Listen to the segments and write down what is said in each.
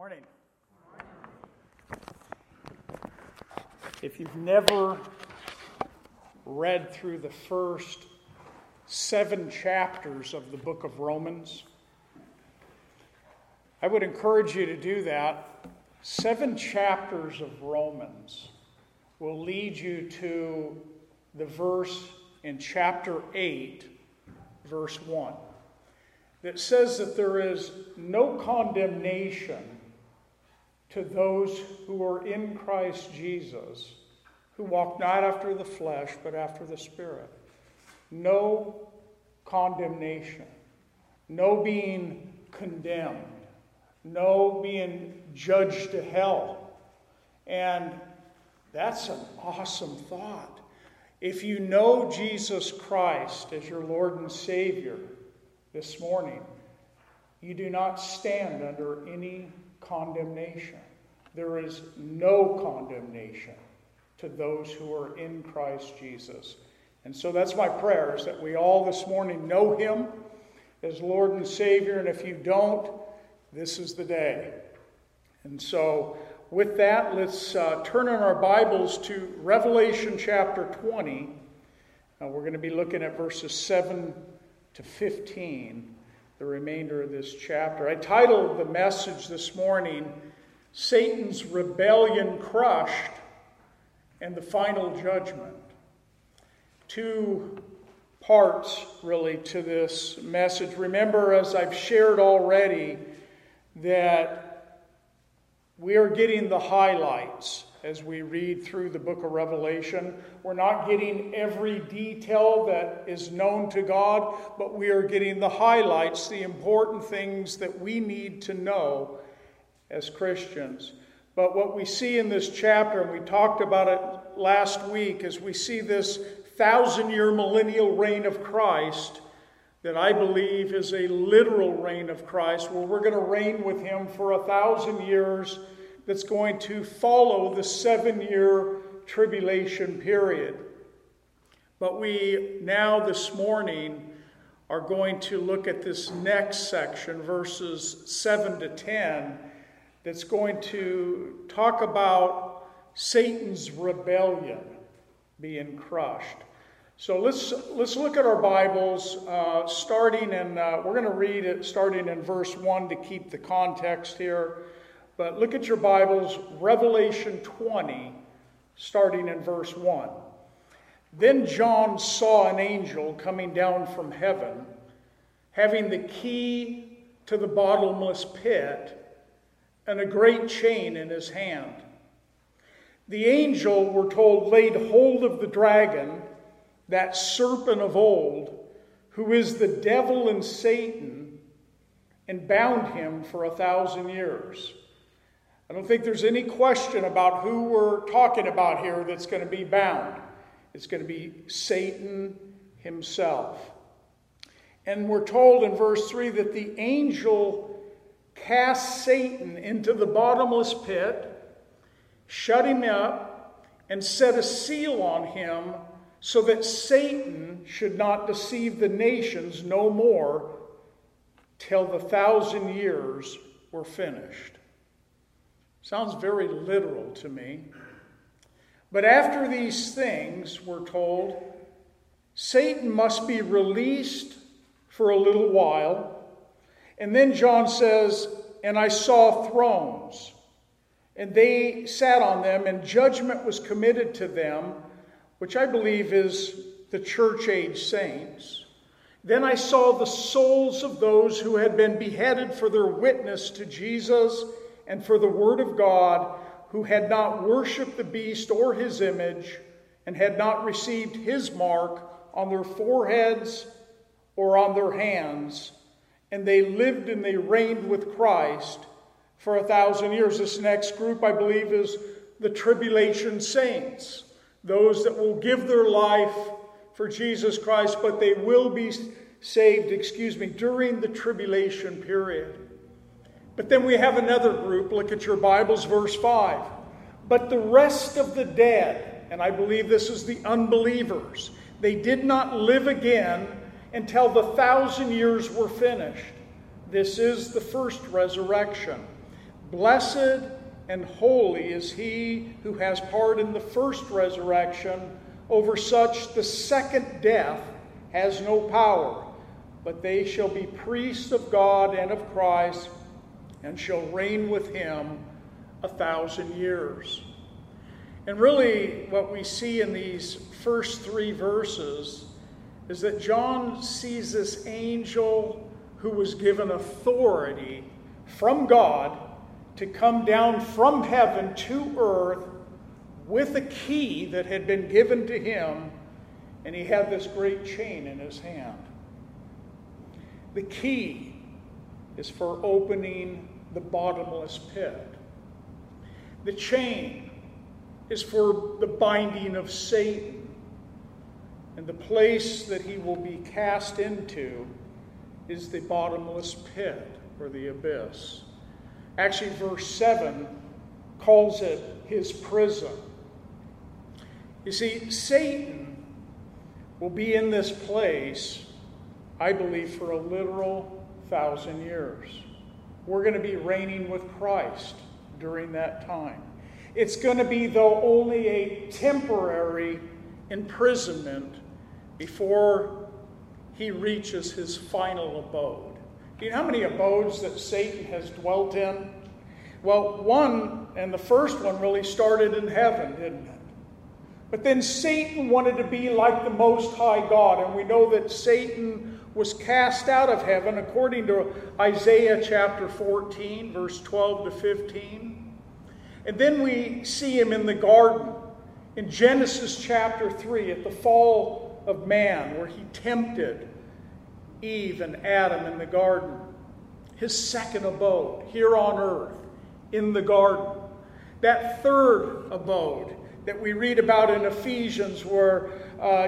Morning. If you've never read through the first 7 chapters of the book of Romans, I would encourage you to do that. 7 chapters of Romans will lead you to the verse in chapter 8, verse 1, that says that there is no condemnation to those who are in Christ Jesus, who walk not after the flesh, but after the Spirit. No condemnation. No being condemned. No being judged to hell. And that's an awesome thought. If you know Jesus Christ as your Lord and Savior this morning, you do not stand under any condemnation. There is no condemnation to those who are in Christ Jesus. And so that's my prayer, is that we all this morning know him as Lord and Savior. And if you don't, this is the day. And so with that, let's turn in our Bibles to Revelation chapter 20. We're going to be looking at verses 7 to 15. The remainder of this chapter. I titled the message this morning, Satan's Rebellion Crushed and the Final Judgment. 2 parts, really, to this message. Remember, as I've shared already, that we are getting the highlights as we read through the book of Revelation. We're not getting every detail that is known to God, but we are getting the highlights, the important things that we need to know as Christians. But what we see in this chapter, and we talked about it last week, is we see this 1,000-year millennial reign of Christ that I believe is a literal reign of Christ, where we're going to reign with him for 1,000 years. That's going to follow the 7-year tribulation period. But we now this morning are going to look at this next section, verses 7 to 10, that's going to talk about Satan's rebellion being crushed. So let's look at our Bibles, starting in, we're going to read it starting in verse 1 to keep the context here. But look at your Bibles, Revelation 20, starting in verse 1. Then John saw an angel coming down from heaven, having the key to the bottomless pit and a great chain in his hand. The angel, we're told, laid hold of the dragon, that serpent of old, who is the devil and Satan, and bound him for 1,000 years. I don't think there's any question about who we're talking about here that's going to be bound. It's going to be Satan himself. And we're told in verse 3 that the angel cast Satan into the bottomless pit, shut him up, and set a seal on him so that Satan should not deceive the nations no more till the 1,000 years were finished. Sounds very literal to me. But after these things, we're told, Satan must be released for a little while. And then John says, and I saw thrones, and they sat on them, and judgment was committed to them, which I believe is the church age saints. Then I saw the souls of those who had been beheaded for their witness to Jesus and for the word of God, who had not worshipped the beast or his image, and had not received his mark on their foreheads or on their hands. And they lived and they reigned with Christ for 1,000 years. This next group, I believe, is the tribulation saints, those that will give their life for Jesus Christ, but they will be saved, during the tribulation period. But then we have another group. Look at your Bibles, verse 5. But the rest of the dead, and I believe this is the unbelievers, they did not live again until the 1,000 years were finished. This is the first resurrection. Blessed and holy is he who has part in the first resurrection. Over such the second death has no power, but they shall be priests of God and of Christ, and shall reign with him 1,000 years. And really what we see in these first three verses is that John sees this angel who was given authority from God to come down from heaven to earth with a key that had been given to him, and he had this great chain in his hand. The key is for opening the bottomless pit. The chain is for the binding of Satan, and the place that he will be cast into is the bottomless pit, or the abyss. Actually, verse 7 calls it his prison. You see, Satan will be in this place, I believe, for a literal 1,000 years. We're going to be reigning with Christ during that time. It's going to be, though, only a temporary imprisonment before he reaches his final abode. Do you know how many abodes that Satan has dwelt in? Well, one, and the first one really started in heaven, didn't it? But then Satan wanted to be like the Most High God, and we know that Satan was cast out of heaven according to Isaiah chapter 14, verse 12 to 15. And then we see him in the garden in Genesis chapter 3 at the fall of man, where he tempted Eve and Adam in the garden. His second abode here on earth in the garden. That third abode that we read about in Ephesians, where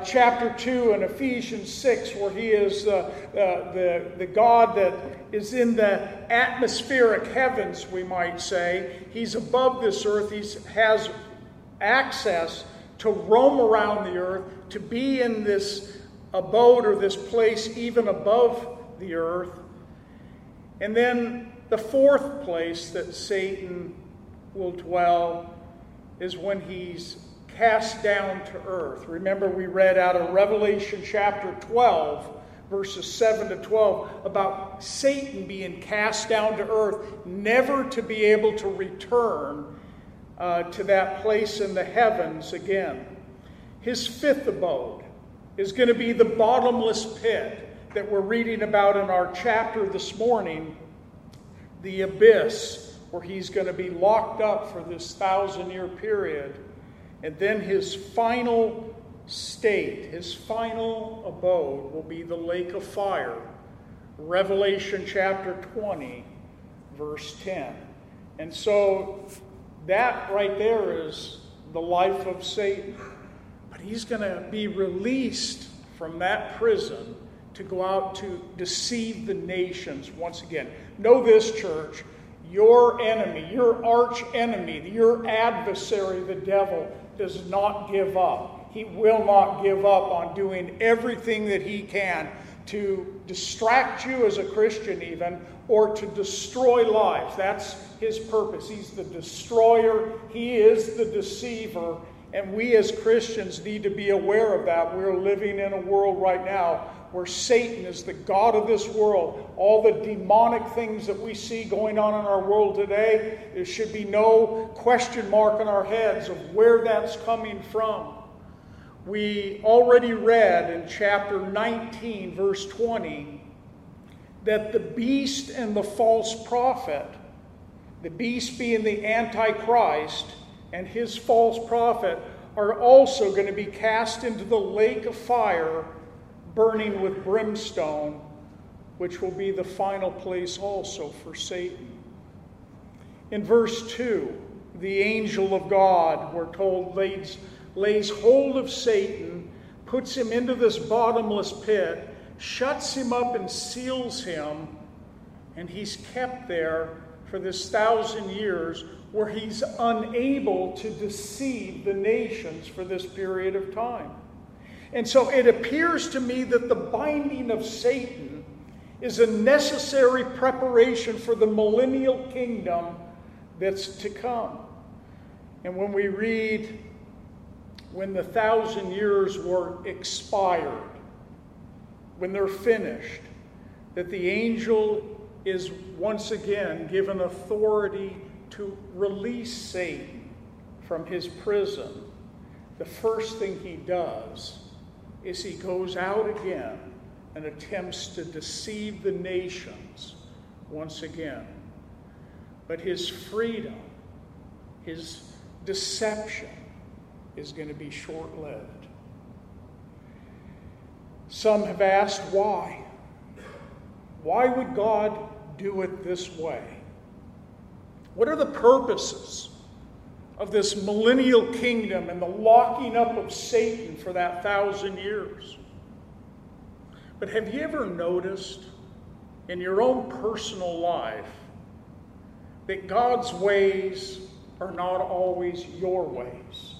chapter 2 and Ephesians 6, where he is the God that is in the atmospheric heavens, we might say. He's above this earth. He has access to roam around the earth, to be in this abode or this place even above the earth. And then the fourth place that Satan will dwell is when he's cast down to earth. Remember, we read out of Revelation chapter 12, verses 7 to 12, about Satan being cast down to earth, never to be able to return to that place in the heavens again. His fifth abode is going to be the bottomless pit that we're reading about in our chapter this morning, the abyss, where he's going to be locked up for this 1,000-year period. And then his final state, his final abode, will be the lake of fire. Revelation chapter 20, verse 10. And so that right there is the life of Satan. But he's going to be released from that prison to go out to deceive the nations once again. Know this, church, your enemy, your arch enemy, your adversary, the devil, does not give up. He will not give up on doing everything that he can to distract you as a Christian even, or to destroy lives. That's his purpose. He's the destroyer. He is the deceiver. And we as Christians need to be aware of that. We're living in a world right now where Satan is the god of this world. All the demonic things that we see going on in our world today, there should be no question mark in our heads of where that's coming from. We already read in chapter 19, verse 20, that the beast and the false prophet, the beast being the Antichrist and his false prophet, are also going to be cast into the lake of fire, burning with brimstone, which will be the final place also for Satan. In verse 2, the angel of God, we're told, lays hold of Satan, puts him into this bottomless pit, shuts him up and seals him, and he's kept there for this 1,000 years, where he's unable to deceive the nations for this period of time. And so it appears to me that the binding of Satan is a necessary preparation for the millennial kingdom that's to come. And when we read, when the 1,000 years were expired, when they're finished, that the angel is once again given authority to release Satan from his prison, the first thing he does is he goes out again and attempts to deceive the nations once again. But his freedom, his deception, is going to be short-lived. Some have asked why. Why would God do it this way? What are the purposes of this millennial kingdom and the locking up of Satan for that 1,000 years? But have you ever noticed in your own personal life that God's ways are not always your ways?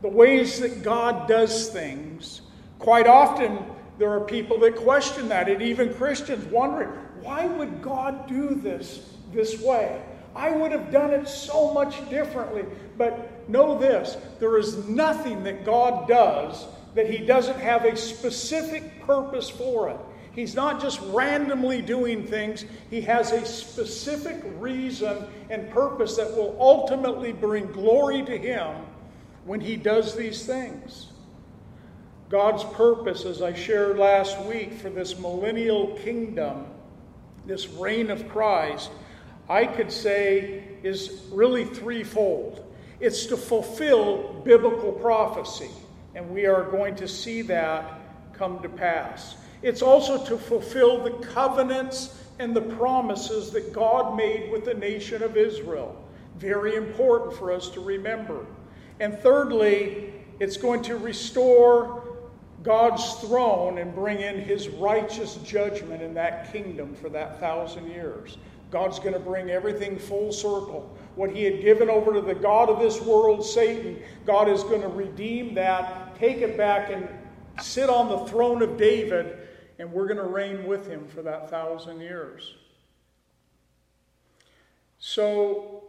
The ways that God does things, quite often there are people that question that, and even Christians wondering, why would God do this way? I would have done it so much differently. But know this, there is nothing that God does that he doesn't have a specific purpose for it. He's not just randomly doing things. He has a specific reason and purpose that will ultimately bring glory to him when he does these things. God's purpose, as I shared last week, for this millennial kingdom, this reign of Christ, I could say is really threefold. It's to fulfill biblical prophecy, and we are going to see that come to pass. It's also to fulfill the covenants and the promises that God made with the nation of Israel. Very important for us to remember. And thirdly, it's going to restore God's throne and bring in his righteous judgment in that kingdom for that 1,000 years. God's going to bring everything full circle. What he had given over to the god of this world, Satan, God is going to redeem that, take it back, and sit on the throne of David, and we're going to reign with him for that 1,000 years. So,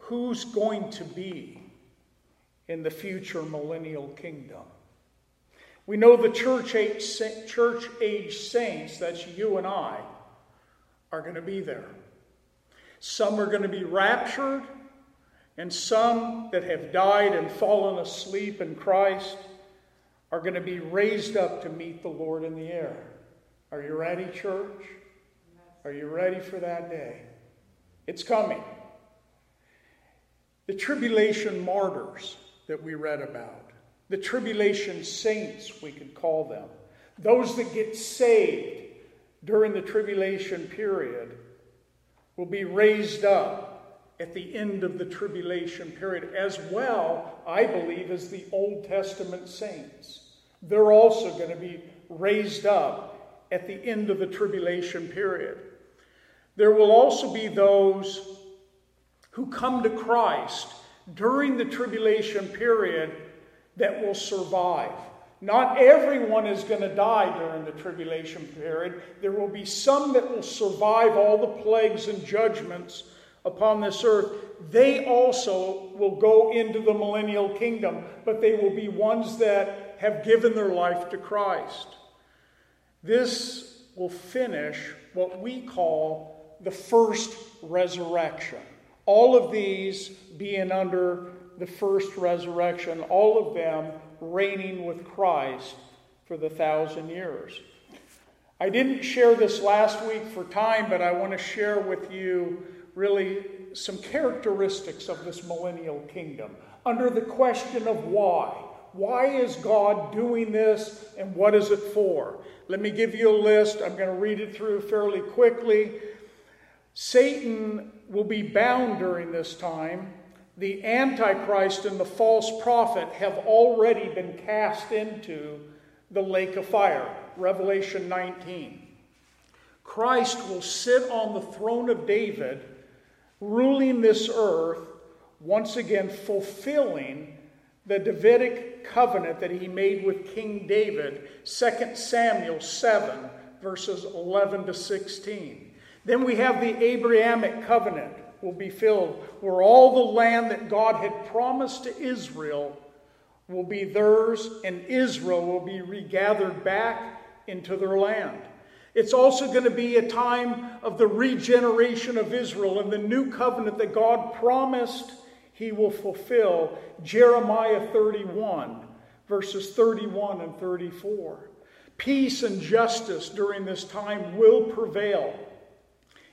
who's going to be in the future millennial kingdom? We know the church age saints, that's you and I, are going to be there. Some are going to be raptured, and some that have died and fallen asleep in Christ are going to be raised up to meet the Lord in the air. Are you ready, church? Are you ready for that day? It's coming. The tribulation martyrs that we read about, the tribulation saints, we could call them, those that get saved during the tribulation period, will be raised up at the end of the tribulation period, as well, I believe, as the Old Testament saints. They're also going to be raised up at the end of the tribulation period. There will also be those who come to Christ during the tribulation period that will survive. Not everyone is going to die during the tribulation period. There will be some that will survive all the plagues and judgments upon this earth. They also will go into the millennial kingdom, but they will be ones that have given their life to Christ. This will finish what we call the first resurrection. All of these being under the first resurrection, all of them reigning with Christ for the 1,000 years. I didn't share this last week for time, but I want to share with you really some characteristics of this millennial kingdom under the question of why. Why is God doing this, and what is it for? Let me give you a list. I'm going to read it through fairly quickly. Satan will be bound during this time. The Antichrist and the false prophet have already been cast into the lake of fire, Revelation 19. Christ will sit on the throne of David, ruling this earth, once again fulfilling the Davidic covenant that he made with King David, 2 Samuel 7, verses 11 to 16. Then we have the Abrahamic covenant, will be filled, where all the land that God had promised to Israel will be theirs, and Israel will be regathered back into their land. It's also going to be a time of the regeneration of Israel, and the new covenant that God promised he will fulfill. Jeremiah 31, verses 31 and 34. Peace and justice during this time will prevail.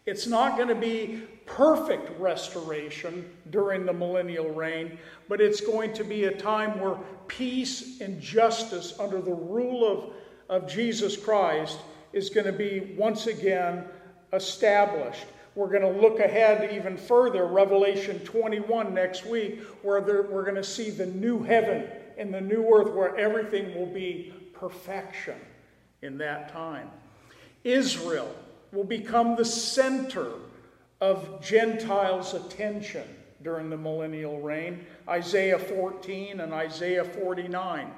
It's not going to be perfect restoration during the millennial reign, but it's going to be a time where peace and justice under the rule of Jesus Christ is going to be once again established. We're going to look ahead even further, Revelation 21 next week, where we're going to see the new heaven and the new earth, where everything will be perfection in that time. Israel will become the center of Gentiles' attention during the millennial reign. Isaiah 14 and Isaiah 49.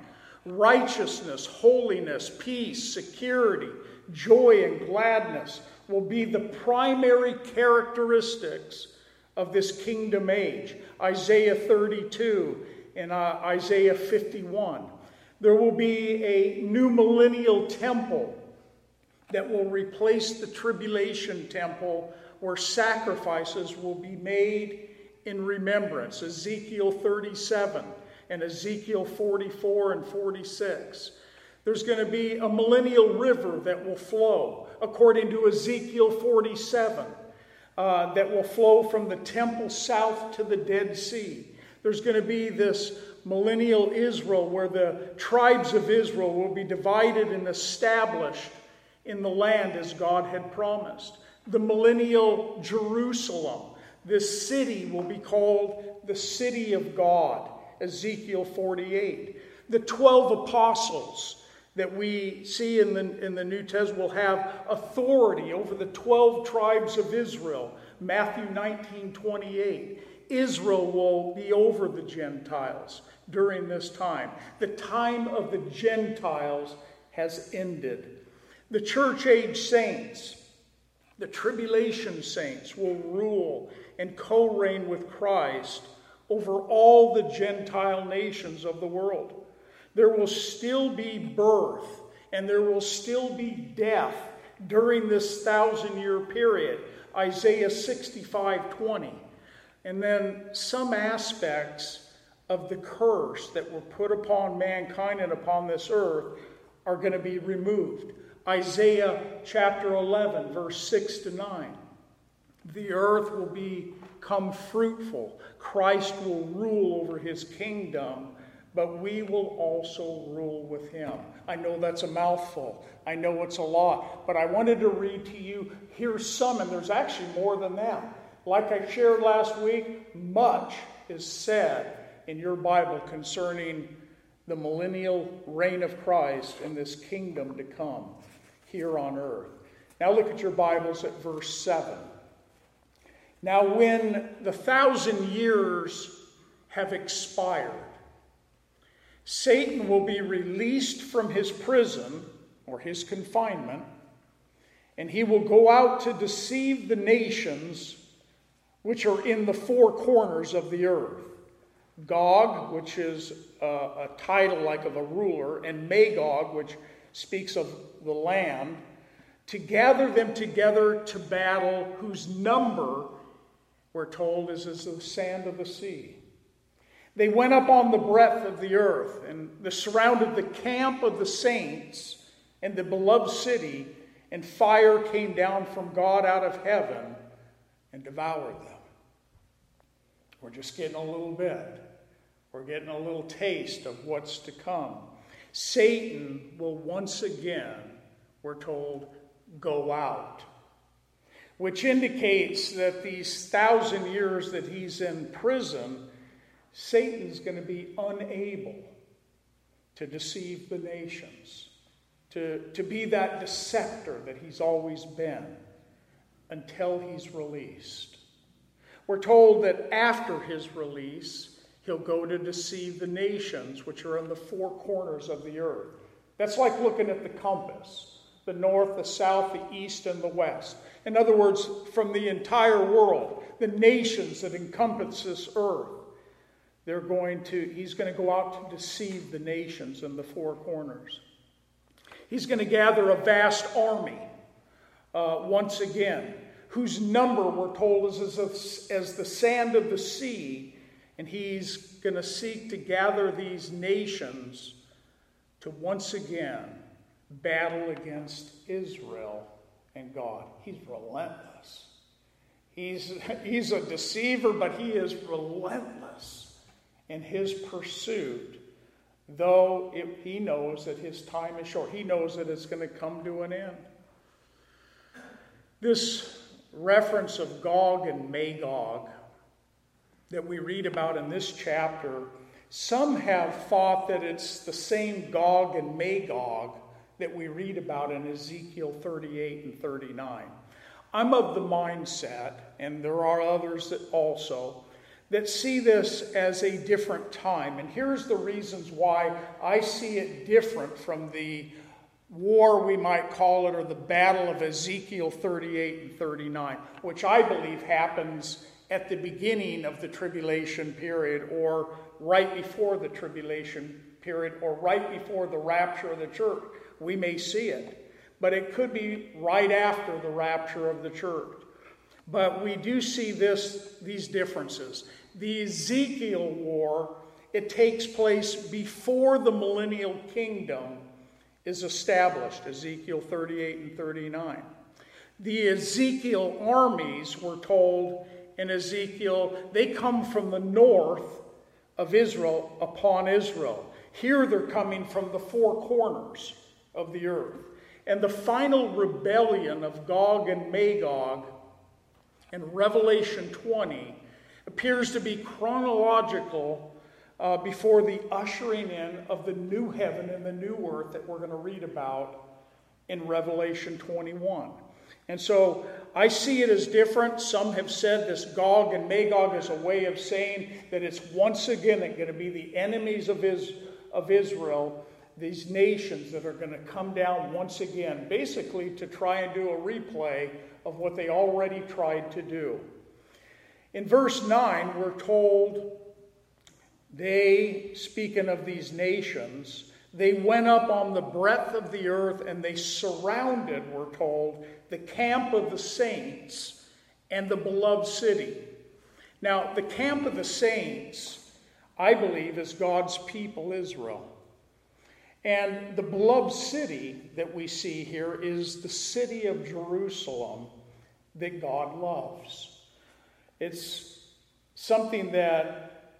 Righteousness, holiness, peace, security, joy, and gladness will be the primary characteristics of this kingdom age. Isaiah 32 and Isaiah 51. There will be a new millennial temple that will replace the tribulation temple, where sacrifices will be made in remembrance. Ezekiel 37 and Ezekiel 44 and 46. There's going to be a millennial river that will flow, according to Ezekiel 47, that will flow from the temple south to the Dead Sea. There's going to be this millennial Israel, where the tribes of Israel will be divided and established in the land as God had promised. The millennial Jerusalem, this city will be called the City of God, Ezekiel 48. The 12 apostles that we see in the New Testament will have authority over the 12 tribes of Israel, Matthew 19:28. Israel will be over the Gentiles during this time. The time of the Gentiles has ended. The church age saints, the tribulation saints, will rule and co-reign with Christ over all the Gentile nations of the world. There will still be birth, and there will still be death during this 1,000-year period. Isaiah 65:20. And then some aspects of the curse that were put upon mankind and upon this earth are going to be removed. Isaiah chapter 11, verse 6 to 9. The earth will become fruitful. Christ will rule over his kingdom, but we will also rule with him. I know that's a mouthful. I know it's a lot. But I wanted to read to you, here's some, and there's actually more than that. Like I shared last week, much is said in your Bible concerning the millennial reign of Christ and this kingdom to come here on earth. Now look at your Bibles at verse 7. Now when the 1,000 years have expired, Satan will be released from his prison, or his confinement, and he will go out to deceive the nations which are in the four corners of the earth. Gog, which is a title like of a ruler, and Magog, which speaks of the land, to gather them together to battle, whose number, we're told, is as the sand of the sea. They went up on the breadth of the earth, and they surrounded the camp of the saints and the beloved city, and fire came down from God out of heaven and devoured them. We're just getting a little bit. We're getting a little taste of what's to come. Satan will once again, we're told, go out, which indicates that these 1,000 years that he's in prison, Satan's going to be unable to deceive the nations, to be that deceptor that he's always been until he's released. We're told that after his release, he'll go to deceive the nations which are in the four corners of the earth. That's like looking at the compass, the north, the south, the east, and the west. In other words, from the entire world, the nations that encompass this earth. He's going to go out to deceive the nations in the four corners. He's going to gather a vast army once again, whose number, we're told, is as the sand of the sea. And he's going to seek to gather these nations to once again battle against Israel and God. He's relentless. He's a deceiver, but he is relentless in his pursuit, though he knows that his time is short. He knows that it's going to come to an end. This reference of Gog and Magog that we read about in this chapter, some have thought that it's the same Gog and Magog that we read about in Ezekiel 38 and 39. I'm of the mindset, and there are others that also, that see this as a different time. And here's the reasons why I see it different from the war, we might call it, or the battle of Ezekiel 38 and 39, which I believe happens at the beginning of the tribulation period, or right before the tribulation period, or right before the rapture of the church. We may see it, but it could be right after the rapture of the church. But we do see these differences. The Ezekiel war, it takes place before the millennial kingdom is established, Ezekiel 38 and 39. The Ezekiel armies, we're told in Ezekiel, they come from the north of Israel upon Israel. Here they're coming from the four corners of the earth. And the final rebellion of Gog and Magog in Revelation 20 appears to be chronological before the ushering in of the new heaven and the new earth that we're going to read about in Revelation 21. And so I see it as different. Some have said this Gog and Magog is a way of saying that it's once again going to be the enemies of Israel, these nations that are going to come down once again, basically to try and do a replay of what they already tried to do. In verse 9, we're told, they, speaking of these nations, they went up on the breadth of the earth and they surrounded, we're told, the camp of the saints and the beloved city. Now, the camp of the saints, I believe, is God's people, Israel. And the beloved city that we see here is the city of Jerusalem that God loves. It's something that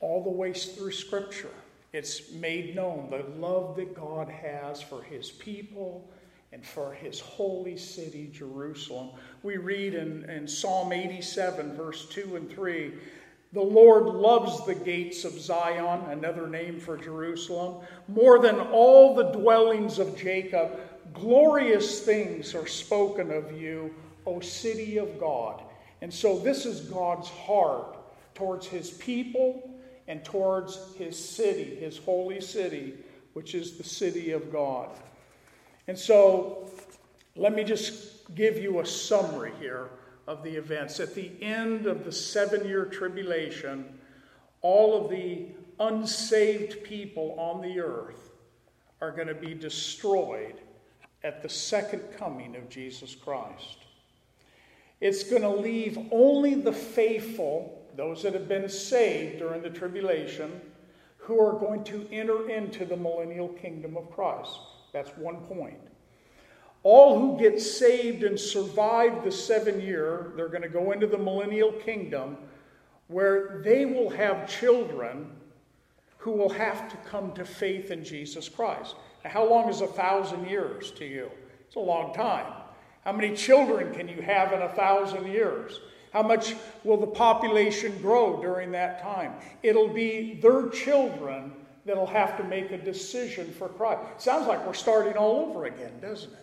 all the way through Scripture, it's made known, the love that God has for his people and for his holy city, Jerusalem. We read in Psalm 87, verse 2 and 3, the Lord loves the gates of Zion, another name for Jerusalem, more than all the dwellings of Jacob. Glorious things are spoken of you, O city of God. And so this is God's heart towards his people and towards his city, his holy city, which is the city of God. And so let me just give you a summary here of the events. At the end of the 7-year tribulation, all of the unsaved people on the earth are going to be destroyed at the second coming of Jesus Christ. It's going to leave only the faithful, those that have been saved during the tribulation, who are going to enter into the millennial kingdom of Christ. That's one point. All who get saved and survive the 7-year, they're going to go into the millennial kingdom where they will have children who will have to come to faith in Jesus Christ. Now, how long is 1,000 years to you? It's a long time. How many children can you have in 1,000 years? How much will the population grow during that time? It'll be their children that'll have to make a decision for Christ. Sounds like we're starting all over again, doesn't it?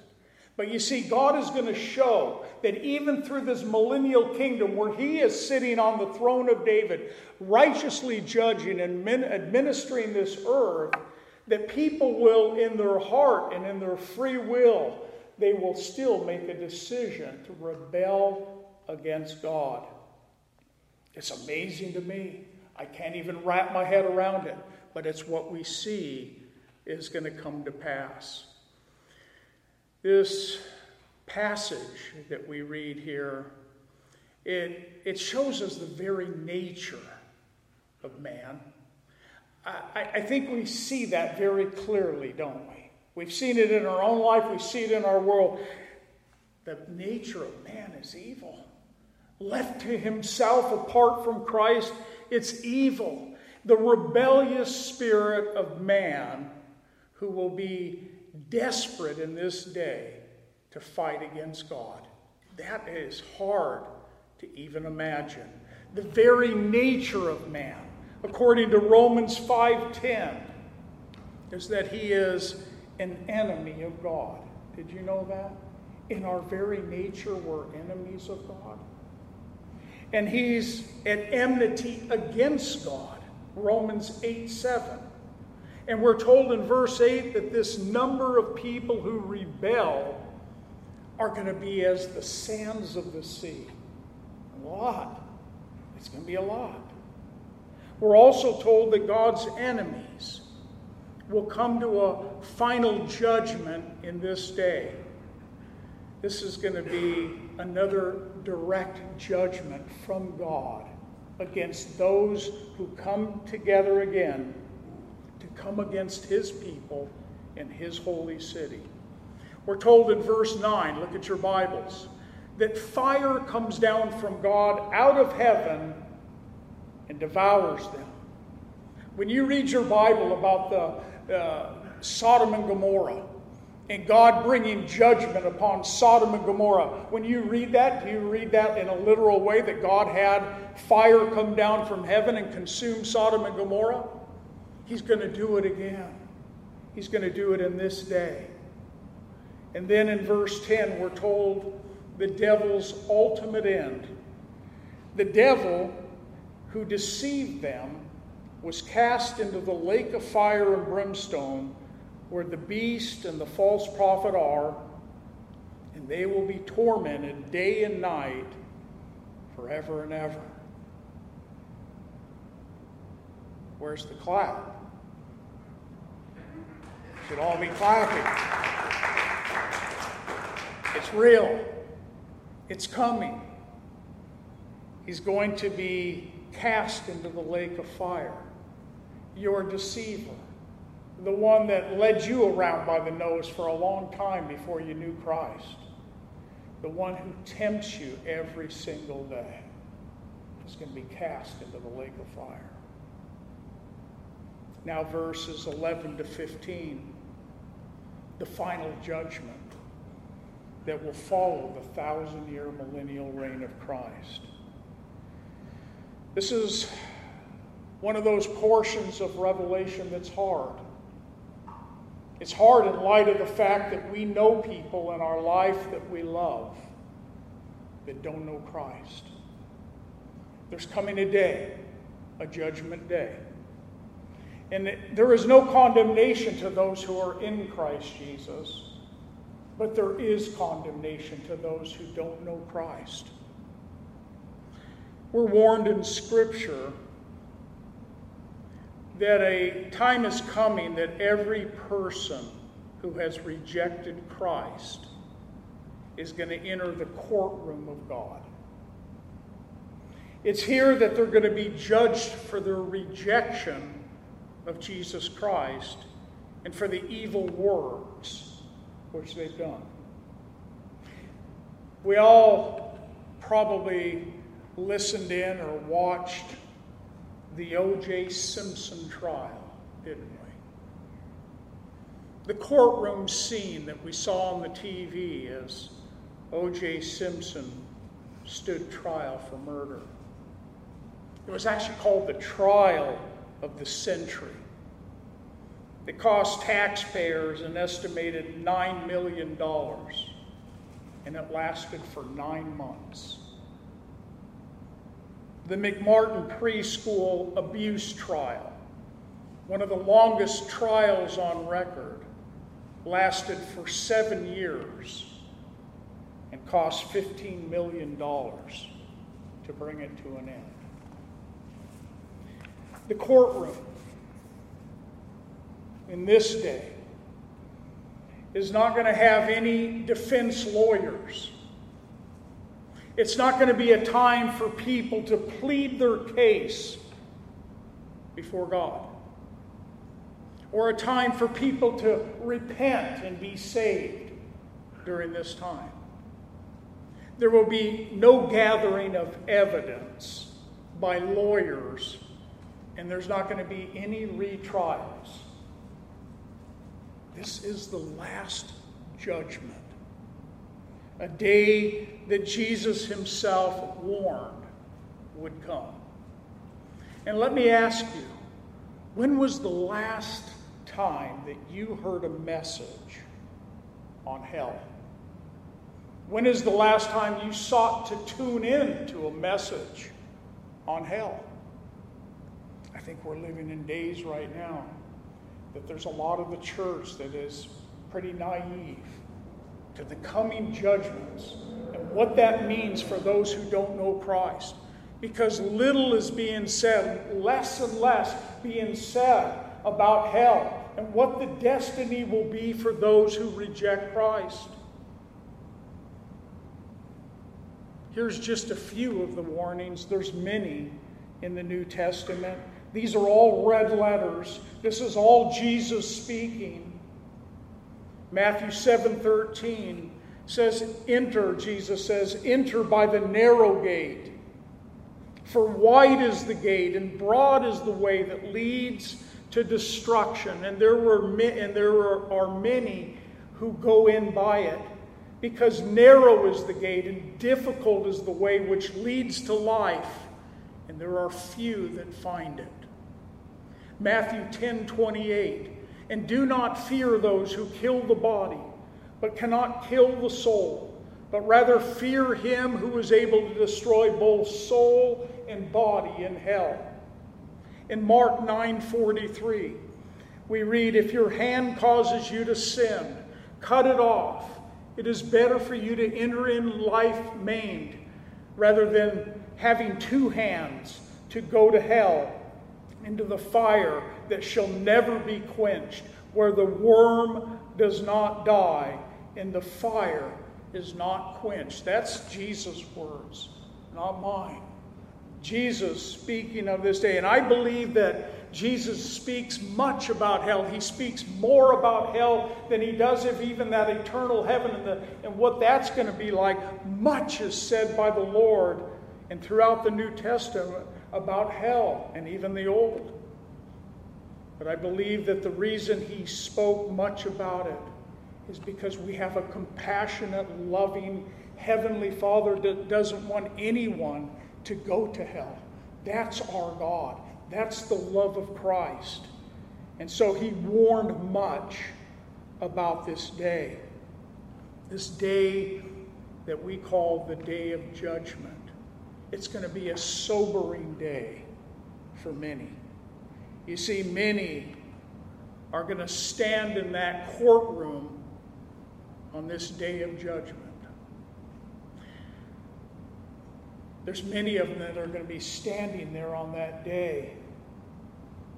But you see, God is going to show that even through this millennial kingdom where he is sitting on the throne of David, righteously judging and administering this earth, that people will, in their heart and in their free will, they will still make a decision to rebel against God. It's amazing to me. I can't even wrap my head around it, but it's what we see is going to come to pass. This passage that we read here, it shows us the very nature of man. I think we see that very clearly, don't we? We've seen it in our own life. We see it in our world. The nature of man is evil. Left to himself apart from Christ, it's evil. The rebellious spirit of man who will be desperate in this day to fight against God. That is hard to even imagine. The very nature of man, according to Romans 5:10, is that he is an enemy of God. Did you know that? In our very nature, we're enemies of God. And he's at enmity against God, Romans 8:7. And we're told in verse 8 that this number of people who rebel are going to be as the sands of the sea. A lot. It's going to be a lot. We're also told that God's enemies will come to a final judgment in this day. This is going to be another direct judgment from God against those who come together again to come against his people and his holy city. We're told in verse 9, look at your Bibles, that fire comes down from God out of heaven and devours them. When you read your Bible about the Sodom and Gomorrah, and God bringing judgment upon Sodom and Gomorrah, when you read that, do you read that in a literal way that God had fire come down from heaven and consume Sodom and Gomorrah? He's going to do it again. He's going to do it in this day. And then in verse 10, we're told the devil's ultimate end. The devil who deceived them was cast into the lake of fire and brimstone, where the beast and the false prophet are, and they will be tormented day and night forever and ever. Where's the clap? We should all be clapping. It's real. It's coming. He's going to be cast into the lake of fire. Your deceiver, the one that led you around by the nose for a long time before you knew Christ, the one who tempts you every single day, is going to be cast into the lake of fire. Now verses 11 to 15, the final judgment that will follow the 1,000-year millennial reign of Christ. This is one of those portions of Revelation that's hard. It's hard in light of the fact that we know people in our life that we love that don't know Christ. There's coming a day, a judgment day. And there is no condemnation to those who are in Christ Jesus, but there is condemnation to those who don't know Christ. We're warned in Scripture that a time is coming that every person who has rejected Christ is going to enter the courtroom of God. It's here that they're going to be judged for their rejection of Jesus Christ and for the evil works which they've done. We all probably listened in or watched the O.J. Simpson trial, didn't we? The courtroom scene that we saw on the TV as O.J. Simpson stood trial for murder. It was actually called the trial of the century. It cost taxpayers an estimated $9 million, and it lasted for 9 months. The McMartin preschool abuse trial, one of the longest trials on record, lasted for 7 years and cost $15 million to bring it to an end. The courtroom in this day is not going to have any defense lawyers. It's not going to be a time for people to plead their case before God, or a time for people to repent and be saved during this time. There will be no gathering of evidence by lawyers, and there's not going to be any retrials. This is the last judgment, a day that Jesus himself warned would come. And let me ask you, when was the last time that you heard a message on hell? When is the last time you sought to tune in to a message on hell? I think we're living in days right now that there's a lot of the church that is pretty naive to the coming judgments and what that means for those who don't know Christ. Because little is being said, less and less being said about hell and what the destiny will be for those who reject Christ. Here's just a few of the warnings. There's many in the New Testament. These are all red letters. This is all Jesus speaking. Matthew 7:13 says, "Enter," Jesus says, "enter by the narrow gate. For wide is the gate and broad is the way that leads to destruction, and there are many who go in by it. Because narrow is the gate and difficult is the way which leads to life, and there are few that find it." Matthew 10:28, "And do not fear those who kill the body, but cannot kill the soul, but rather fear him who is able to destroy both soul and body in hell." In Mark 9:43, we read, "If your hand causes you to sin, cut it off. It is better for you to enter in life maimed, rather than having two hands to go to hell, into the fire that shall never be quenched, where the worm does not die, and the fire is not quenched." That's Jesus' words, not mine. Jesus speaking of this day. And I believe that Jesus speaks much about hell. He speaks more about hell than he does of even that eternal heaven and what that's going to be like. Much is said by the Lord and throughout the New Testament about hell and even the Old. But I believe that the reason he spoke much about it is because we have a compassionate, loving, heavenly Father that doesn't want anyone to go to hell. That's our God. That's the love of Christ. And so he warned much about this day that we call the day of judgment. It's going to be a sobering day for many. You see, many are going to stand in that courtroom on this day of judgment. There's many of them that are going to be standing there on that day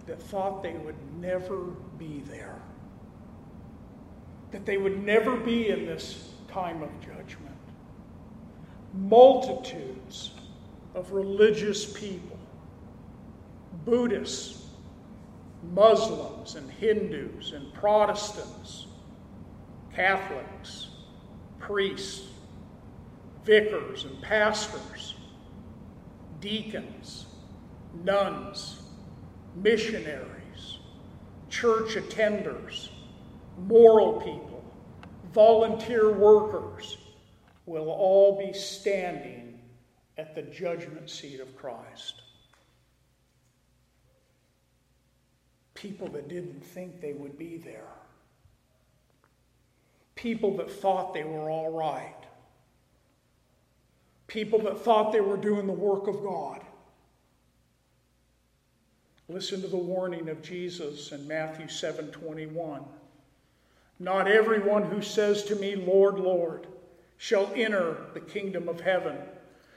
that thought they would never be there, that they would never be in this time of judgment. Multitudes of religious people, Buddhists, Muslims, and Hindus, and Protestants, Catholics, priests, vicars and pastors, deacons, nuns, missionaries, church attenders, moral people, volunteer workers will all be standing at the judgment seat of Christ. People that didn't think they would be there. People that thought they were all right. People that thought they were doing the work of God. Listen to the warning of Jesus in Matthew 7:21. Not everyone who says to me, Lord, Lord, shall enter the kingdom of heaven,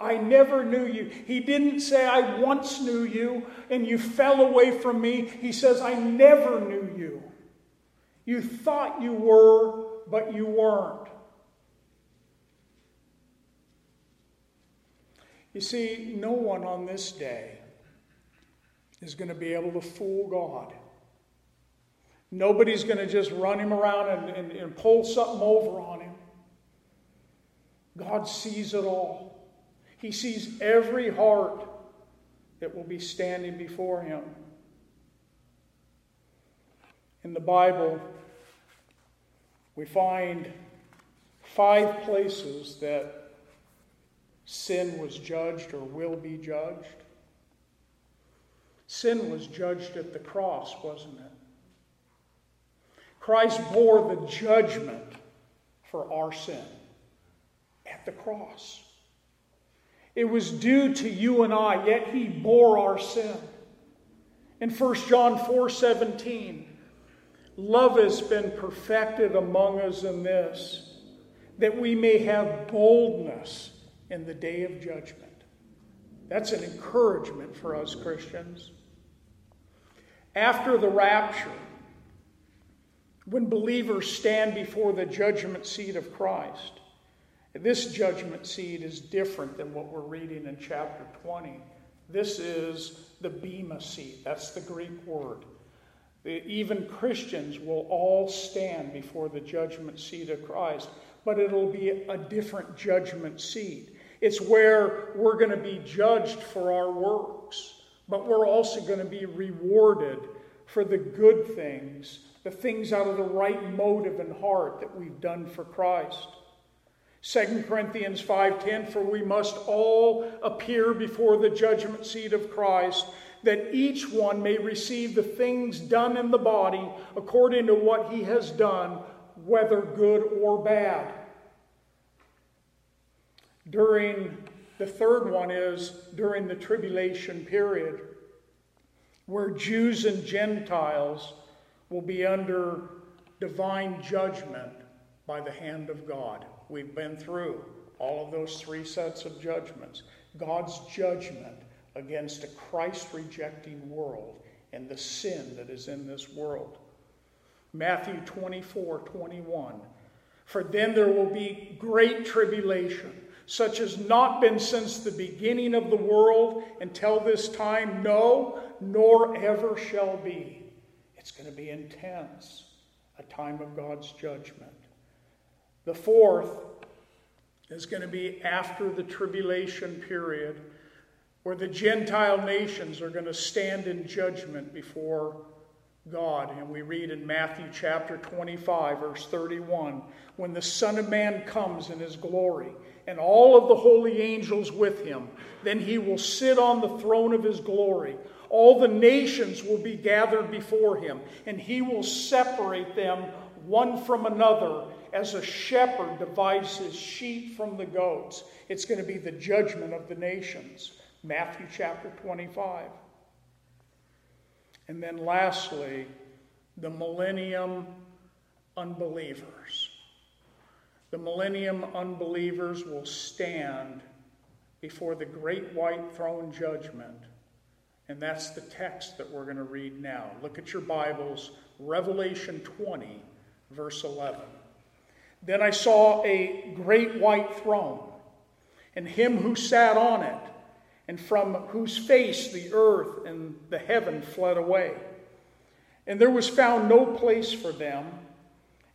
I never knew you. He didn't say, I once knew you and you fell away from me. He says, I never knew you. You thought you were, but you weren't. You see, no one on this day is going to be able to fool God. Nobody's going to just run him around and pull something over on him. God sees it all. He sees every heart that will be standing before him. In the Bible, we find 5 places that sin was judged or will be judged. Sin was judged at the cross, wasn't it? Christ bore the judgment for our sin at the cross. It was due to you and I, yet he bore our sin. In 1 John 4:17, love has been perfected among us in this, that we may have boldness in the day of judgment. That's an encouragement for us Christians. After the rapture, when believers stand before the judgment seat of Christ, this judgment seat is different than what we're reading in chapter 20. This is the bema seat. That's the Greek word. Even Christians will all stand before the judgment seat of Christ, but it'll be a different judgment seat. It's where we're going to be judged for our works, but we're also going to be rewarded for the good things, the things out of the right motive and heart that we've done for Christ. 2 Corinthians 5:10, for we must all appear before the judgment seat of Christ, that each one may receive the things done in the body according to what he has done, whether good or bad. The third one is during the tribulation period, where Jews and Gentiles will be under divine judgment by the hand of God. We've been through all of those 3 sets of judgments. God's judgment against a Christ-rejecting world and the sin that is in this world. Matthew 24:21. For then there will be great tribulation, such as not been since the beginning of the world until this time, no, nor ever shall be. It's going to be intense, a time of God's judgment. The fourth is going to be after the tribulation period, where the Gentile nations are going to stand in judgment before God. And we read in Matthew chapter 25, verse 31, when the Son of Man comes in his glory, and all of the holy angels with him, then he will sit on the throne of his glory. All the nations will be gathered before him, and he will separate them one from another, as a shepherd divides his sheep from the goats. It's going to be the judgment of the nations. Matthew chapter 25. And then lastly, the millennium unbelievers. The millennium unbelievers will stand before the great white throne judgment. And that's the text that we're going to read now. Look at your Bibles, Revelation 20, verse 11. Then I saw a great white throne, and him who sat on it, and from whose face the earth and the heaven fled away. And there was found no place for them.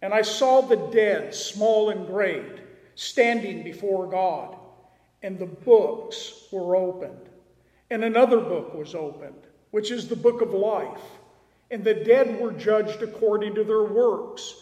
And I saw the dead, small and great, standing before God. And the books were opened. And another book was opened, which is the book of life. And the dead were judged according to their works,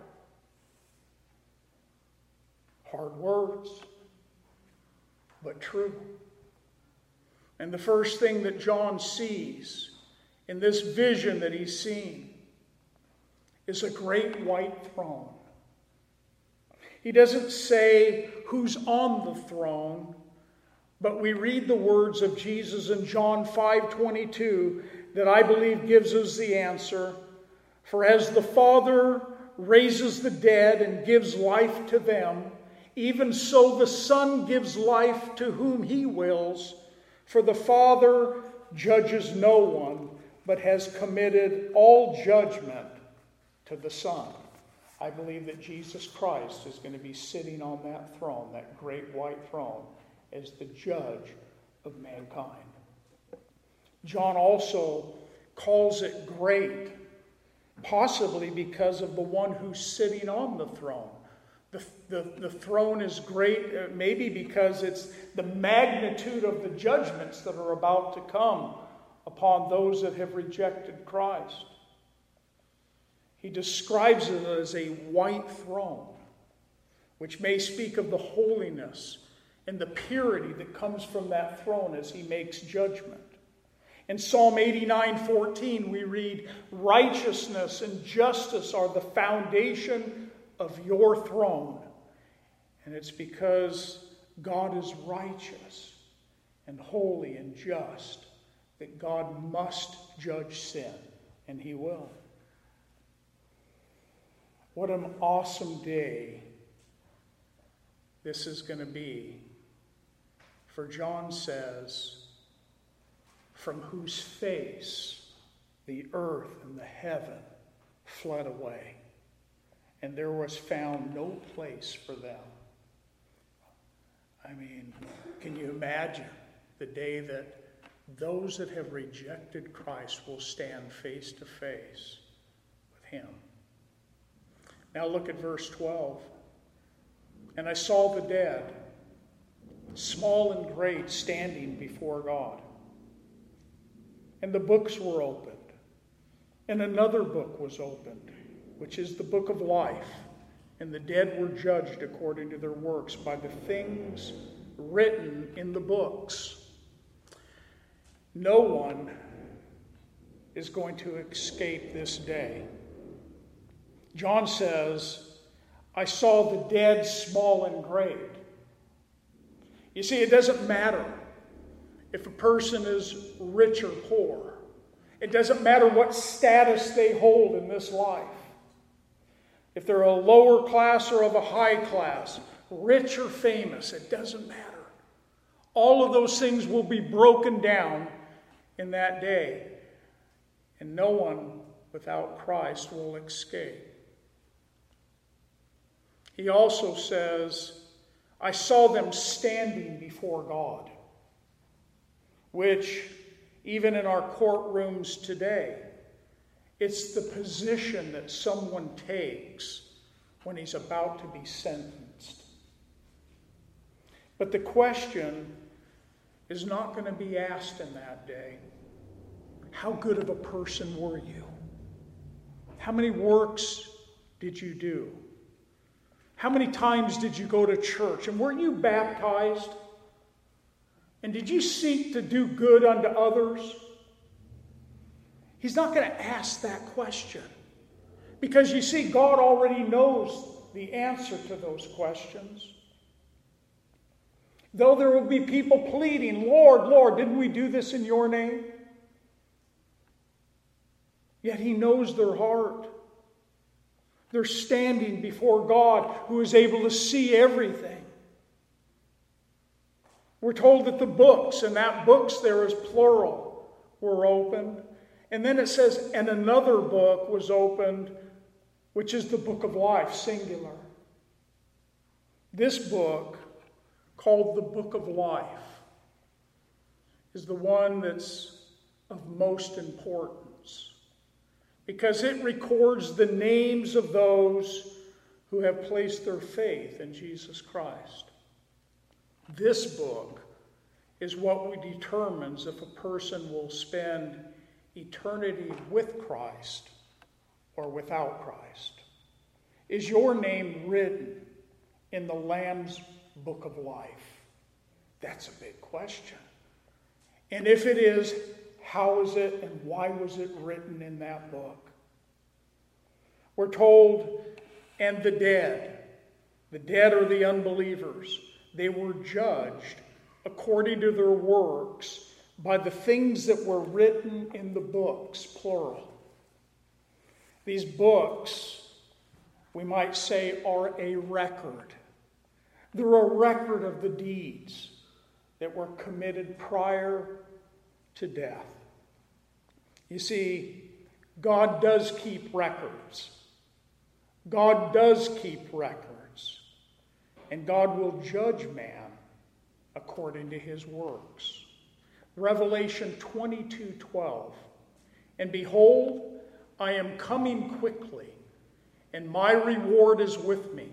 Hard words, but true. And the first thing that John sees in this vision that he's seen is a great white throne. He doesn't say who's on the throne, but we read the words of Jesus in John 5:22 that I believe gives us the answer. For as the Father raises the dead and gives life to them, even so the Son gives life to whom he wills. For the Father judges no one, but has committed all judgment to the Son. I believe that Jesus Christ is going to be sitting on that throne, that great white throne, as the judge of mankind. John also calls it great, possibly because of the one who's sitting on the throne. The throne is great, maybe because it's the magnitude of the judgments that are about to come upon those that have rejected Christ. He describes it as a white throne, which may speak of the holiness and the purity that comes from that throne as he makes judgment. In Psalm 89:14, we read, righteousness and justice are the foundation of your throne. And it's because God is righteous and holy and just that God must judge sin, and he will. What an awesome day this is going to be. For John says, from whose face the earth and the heaven fled away, and there was found no place for them. I mean, can you imagine the day that those that have rejected Christ will stand face to face with him? Now look at verse 12. And I saw the dead, small and great, standing before God. And the books were opened, and another book was opened, which is the book of life. And the dead were judged according to their works by the things written in the books. No one is going to escape this day. John says, I saw the dead, small and great. You see, it doesn't matter if a person is rich or poor. It doesn't matter what status they hold in this life. If they're a lower class or of a high class, rich or famous, it doesn't matter. All of those things will be broken down in that day. And no one without Christ will escape. He also says, I saw them standing before God, which, even in our courtrooms today, it's the position that someone takes when he's about to be sentenced. But the question is not going to be asked in that day, how good of a person were you? How many works did you do? How many times did you go to church? And weren't you baptized? And did you seek to do good unto others? He's not going to ask that question. Because you see, God already knows the answer to those questions. Though there will be people pleading, Lord, Lord, didn't we do this in your name? Yet he knows their heart. They're standing before God who is able to see everything. We're told that the books, and that books there is plural, were opened. And then it says, and another book was opened, which is the book of life, singular. This book, called the book of life, is the one that's of most importance, because it records the names of those who have placed their faith in Jesus Christ. This book is what determines if a person will spend eternity with Christ or without Christ. Is your name written in the Lamb's Book of Life? That's a big question. And if it is, how is it and why was it written in that book? We're told, and the dead are the unbelievers. They were judged according to their works by the things that were written in the books, plural. These books, we might say, are a record. They're a record of the deeds that were committed prior to death. You see, God does keep records. God does keep records. And God will judge man according to his works. Revelation 22:12. And behold, I am coming quickly, and my reward is with me,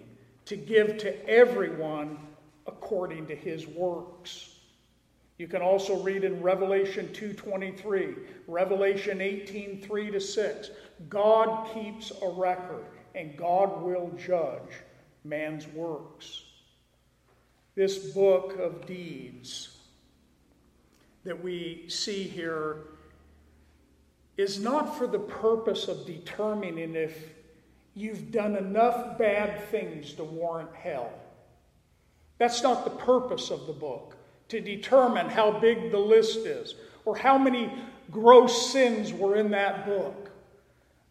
to give to everyone according to his works. You can also read in Revelation 2:23, Revelation 18:3-6. God keeps a record, and God will judge man's works. This book of deeds that we see here is not for the purpose of determining if you've done enough bad things to warrant hell. That's not the purpose of the book, to determine how big the list is or how many gross sins were in that book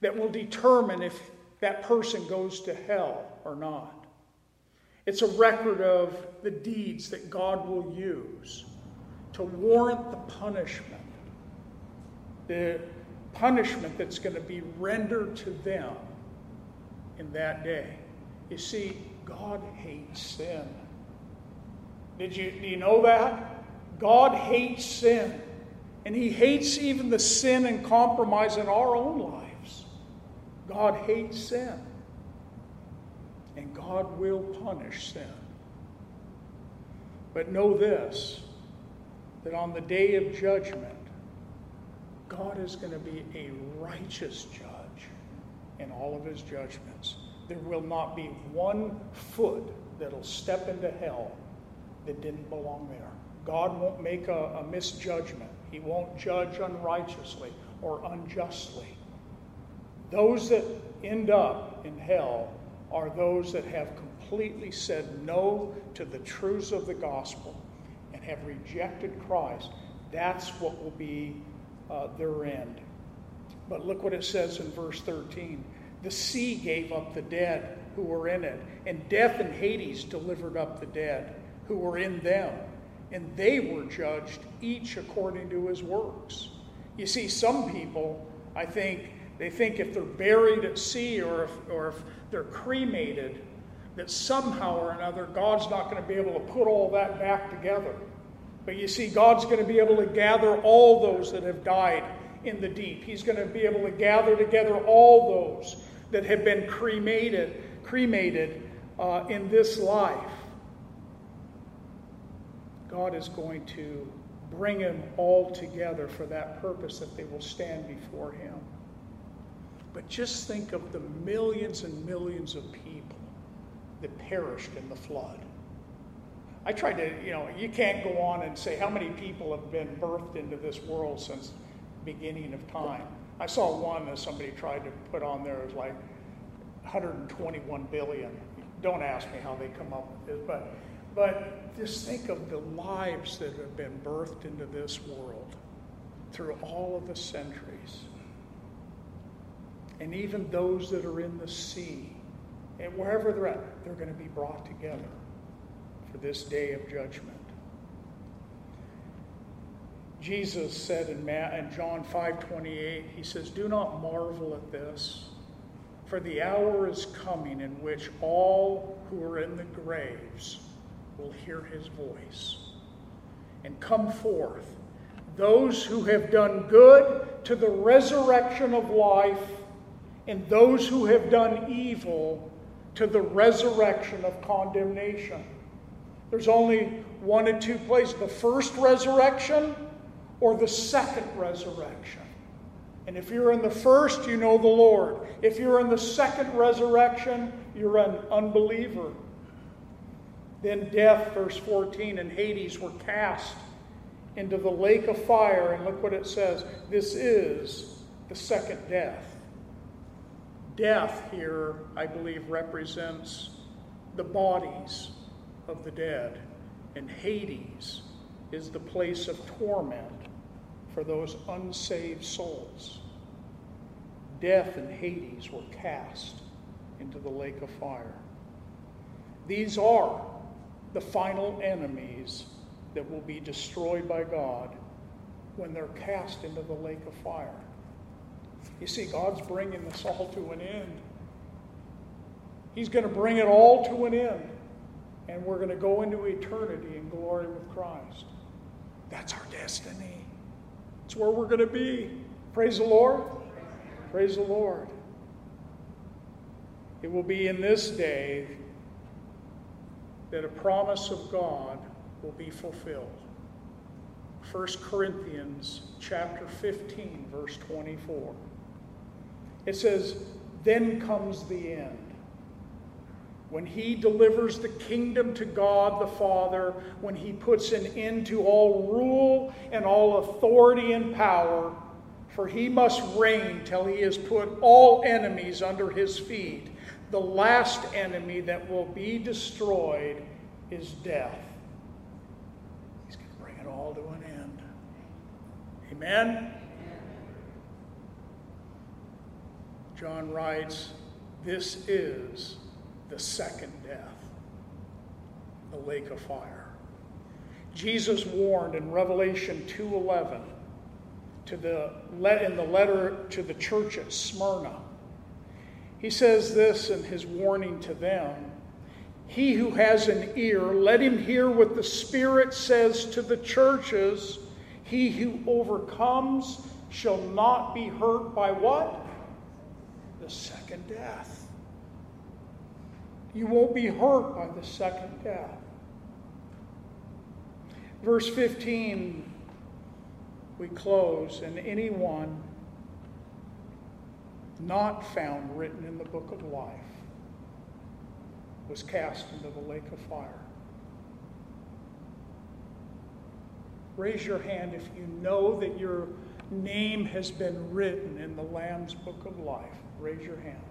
that will determine if that person goes to hell or not. It's a record of the deeds that God will use to warrant the punishment that's going to be rendered to them in that day. You see, God hates sin. Do you know that? God hates sin, and he hates even the sin and compromise in our own lives. God hates sin. And God will punish sin. But know this, that on the day of judgment, God is going to be a righteous judge in all of his judgments. There will not be one foot that'll step into hell that didn't belong there. God won't make a misjudgment. He won't judge unrighteously or unjustly. Those that end up in hell are those that have completely said no to the truths of the gospel and have rejected Christ. That's what will be their end. But look what it says in verse 13. The sea gave up the dead who were in it, and death and Hades delivered up the dead who were in them, and they were judged each according to his works. You see, some people, I think, they think if they're buried at sea or if they're cremated, that somehow or another God's not going to be able to put all that back together. But you see, God's going to be able to gather all those that have died in the deep. He's going to be able to gather together all those that have been cremated in this life. God is going to bring them all together for that purpose, that they will stand before him. But just think of the millions and millions of people that perished in the flood. I tried to, you can't go on and say how many people have been birthed into this world since the beginning of time. I saw one that somebody tried to put on there. It was like 121 billion. Don't ask me how they come up with this, but just think of the lives that have been birthed into this world through all of the centuries. And even those that are in the sea, and wherever they're at, they're going to be brought together for this day of judgment. Jesus said in John 5:28, he says, do not marvel at this, for the hour is coming in which all who are in the graves will hear his voice and come forth, those who have done good to the resurrection of life, and those who have done evil to the resurrection of condemnation. There's only one of two places, the first resurrection or the second resurrection. And if you're in the first, you know the Lord. If you're in the second resurrection, you're an unbeliever. Then death, verse 14, and Hades were cast into the lake of fire. And look what it says. This is the second death. Death here, I believe, represents the bodies of the dead. And Hades is the place of torment for those unsaved souls. Death and Hades were cast into the lake of fire. These are the final enemies that will be destroyed by God when they're cast into the lake of fire. You see, God's bringing this all to an end. He's going to bring it all to an end. And we're going to go into eternity in glory with Christ. That's our destiny. It's where we're going to be. Praise the Lord. Praise the Lord. It will be in this day that a promise of God will be fulfilled. 1 Corinthians chapter 15, verse 24. It says, "Then comes the end, when he delivers the kingdom to God the Father, when he puts an end to all rule and all authority and power, for he must reign till he has put all enemies under his feet. The last enemy that will be destroyed is death." He's going to bring it all to an end. Amen? John writes, "This is the second death, the lake of fire." Jesus warned in Revelation 2:11 in the letter to the church at Smyrna. He says this in his warning to them, "He who has an ear, let him hear what the Spirit says to the churches. He who overcomes shall not be hurt by" what? The second death. You won't be hurt by the second death. Verse 15, we close, "And anyone not found written in the book of life was cast into the lake of fire." Raise your hand if you know that your name has been written in the Lamb's book of life. Raise your hand.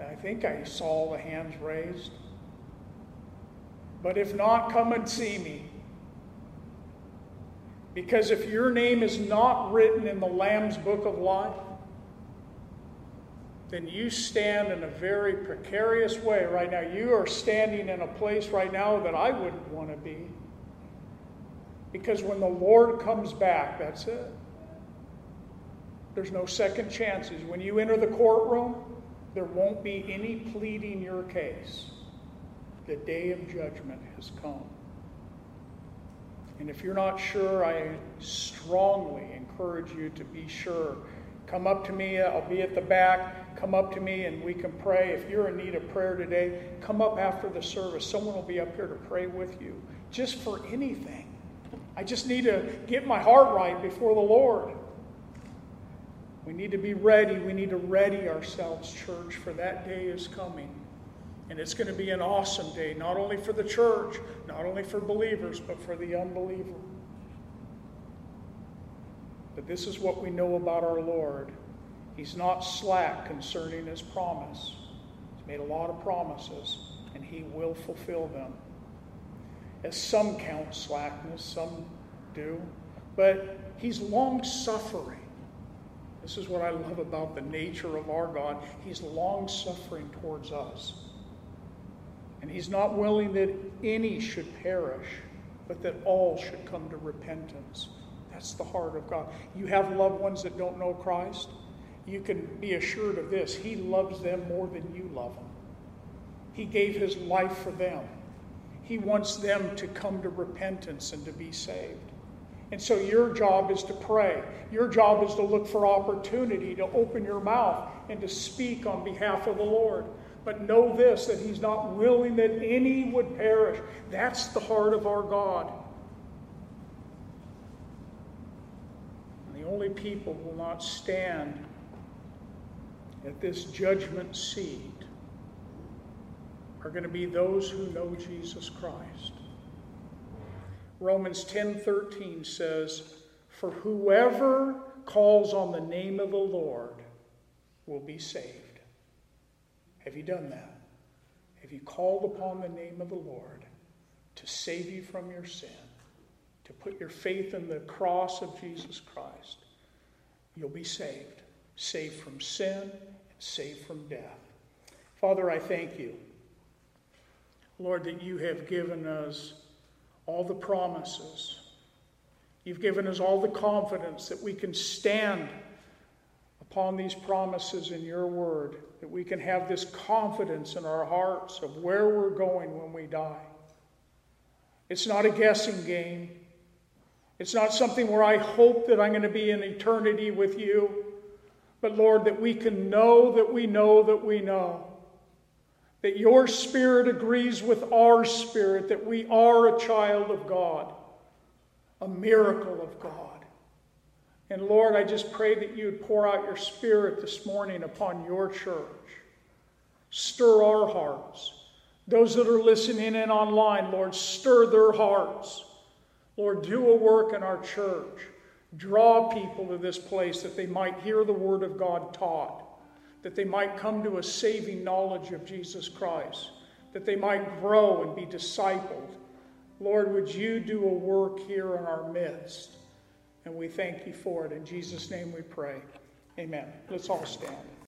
I think I saw all the hands raised. But if not, come and see me. Because if your name is not written in the Lamb's book of life, then you stand in a very precarious way right now. You are standing in a place right now that I wouldn't want to be. Because when the Lord comes back, that's it. There's no second chances. When you enter the courtroom, there won't be any pleading your case. The day of judgment has come. And if you're not sure, I strongly encourage you to be sure. Come up to me. I'll be at the back. Come up to me and we can pray. If you're in need of prayer today, come up after the service. Someone will be up here to pray with you. Just for anything. I just need to get my heart right before the Lord. We need to be ready. We need to ready ourselves, church, for that day is coming. And it's going to be an awesome day, not only for the church, not only for believers, but for the unbeliever. But this is what we know about our Lord. He's not slack concerning his promise. He's made a lot of promises, and he will fulfill them. As some count slackness, some do. But he's long-suffering. This is what I love about the nature of our God. He's long-suffering towards us. And he's not willing that any should perish, but that all should come to repentance. That's the heart of God. You have loved ones that don't know Christ. You can be assured of this. He loves them more than you love them. He gave his life for them. He wants them to come to repentance and to be saved. And so your job is to pray. Your job is to look for opportunity to open your mouth and to speak on behalf of the Lord. But know this, that he's not willing that any would perish. That's the heart of our God. And the only people who will not stand at this judgment seat are going to be those who know Jesus Christ. Romans 10:13 says, "For whoever calls on the name of the Lord will be saved." Have you done that? Have you called upon the name of the Lord to save you from your sin, to put your faith in the cross of Jesus Christ? You'll be saved. Saved from sin and saved from death. Father, I thank you, Lord, that you have given us all the promises. You've given us all the confidence that we can stand upon these promises in your word, that we can have this confidence in our hearts of where we're going when we die. It's not a guessing game. It's not something where I hope that I'm going to be in eternity with you, but Lord, that we can know that we know that we know that your spirit agrees with our spirit, that we are a child of God, a miracle of God. And Lord, I just pray that you would pour out your spirit this morning upon your church. Stir our hearts. Those that are listening in online, Lord, stir their hearts. Lord, do a work in our church. Draw people to this place that they might hear the word of God taught, that they might come to a saving knowledge of Jesus Christ, that they might grow and be discipled. Lord, would you do a work here in our midst? And we thank you for it. In Jesus' name we pray. Amen. Let's all stand.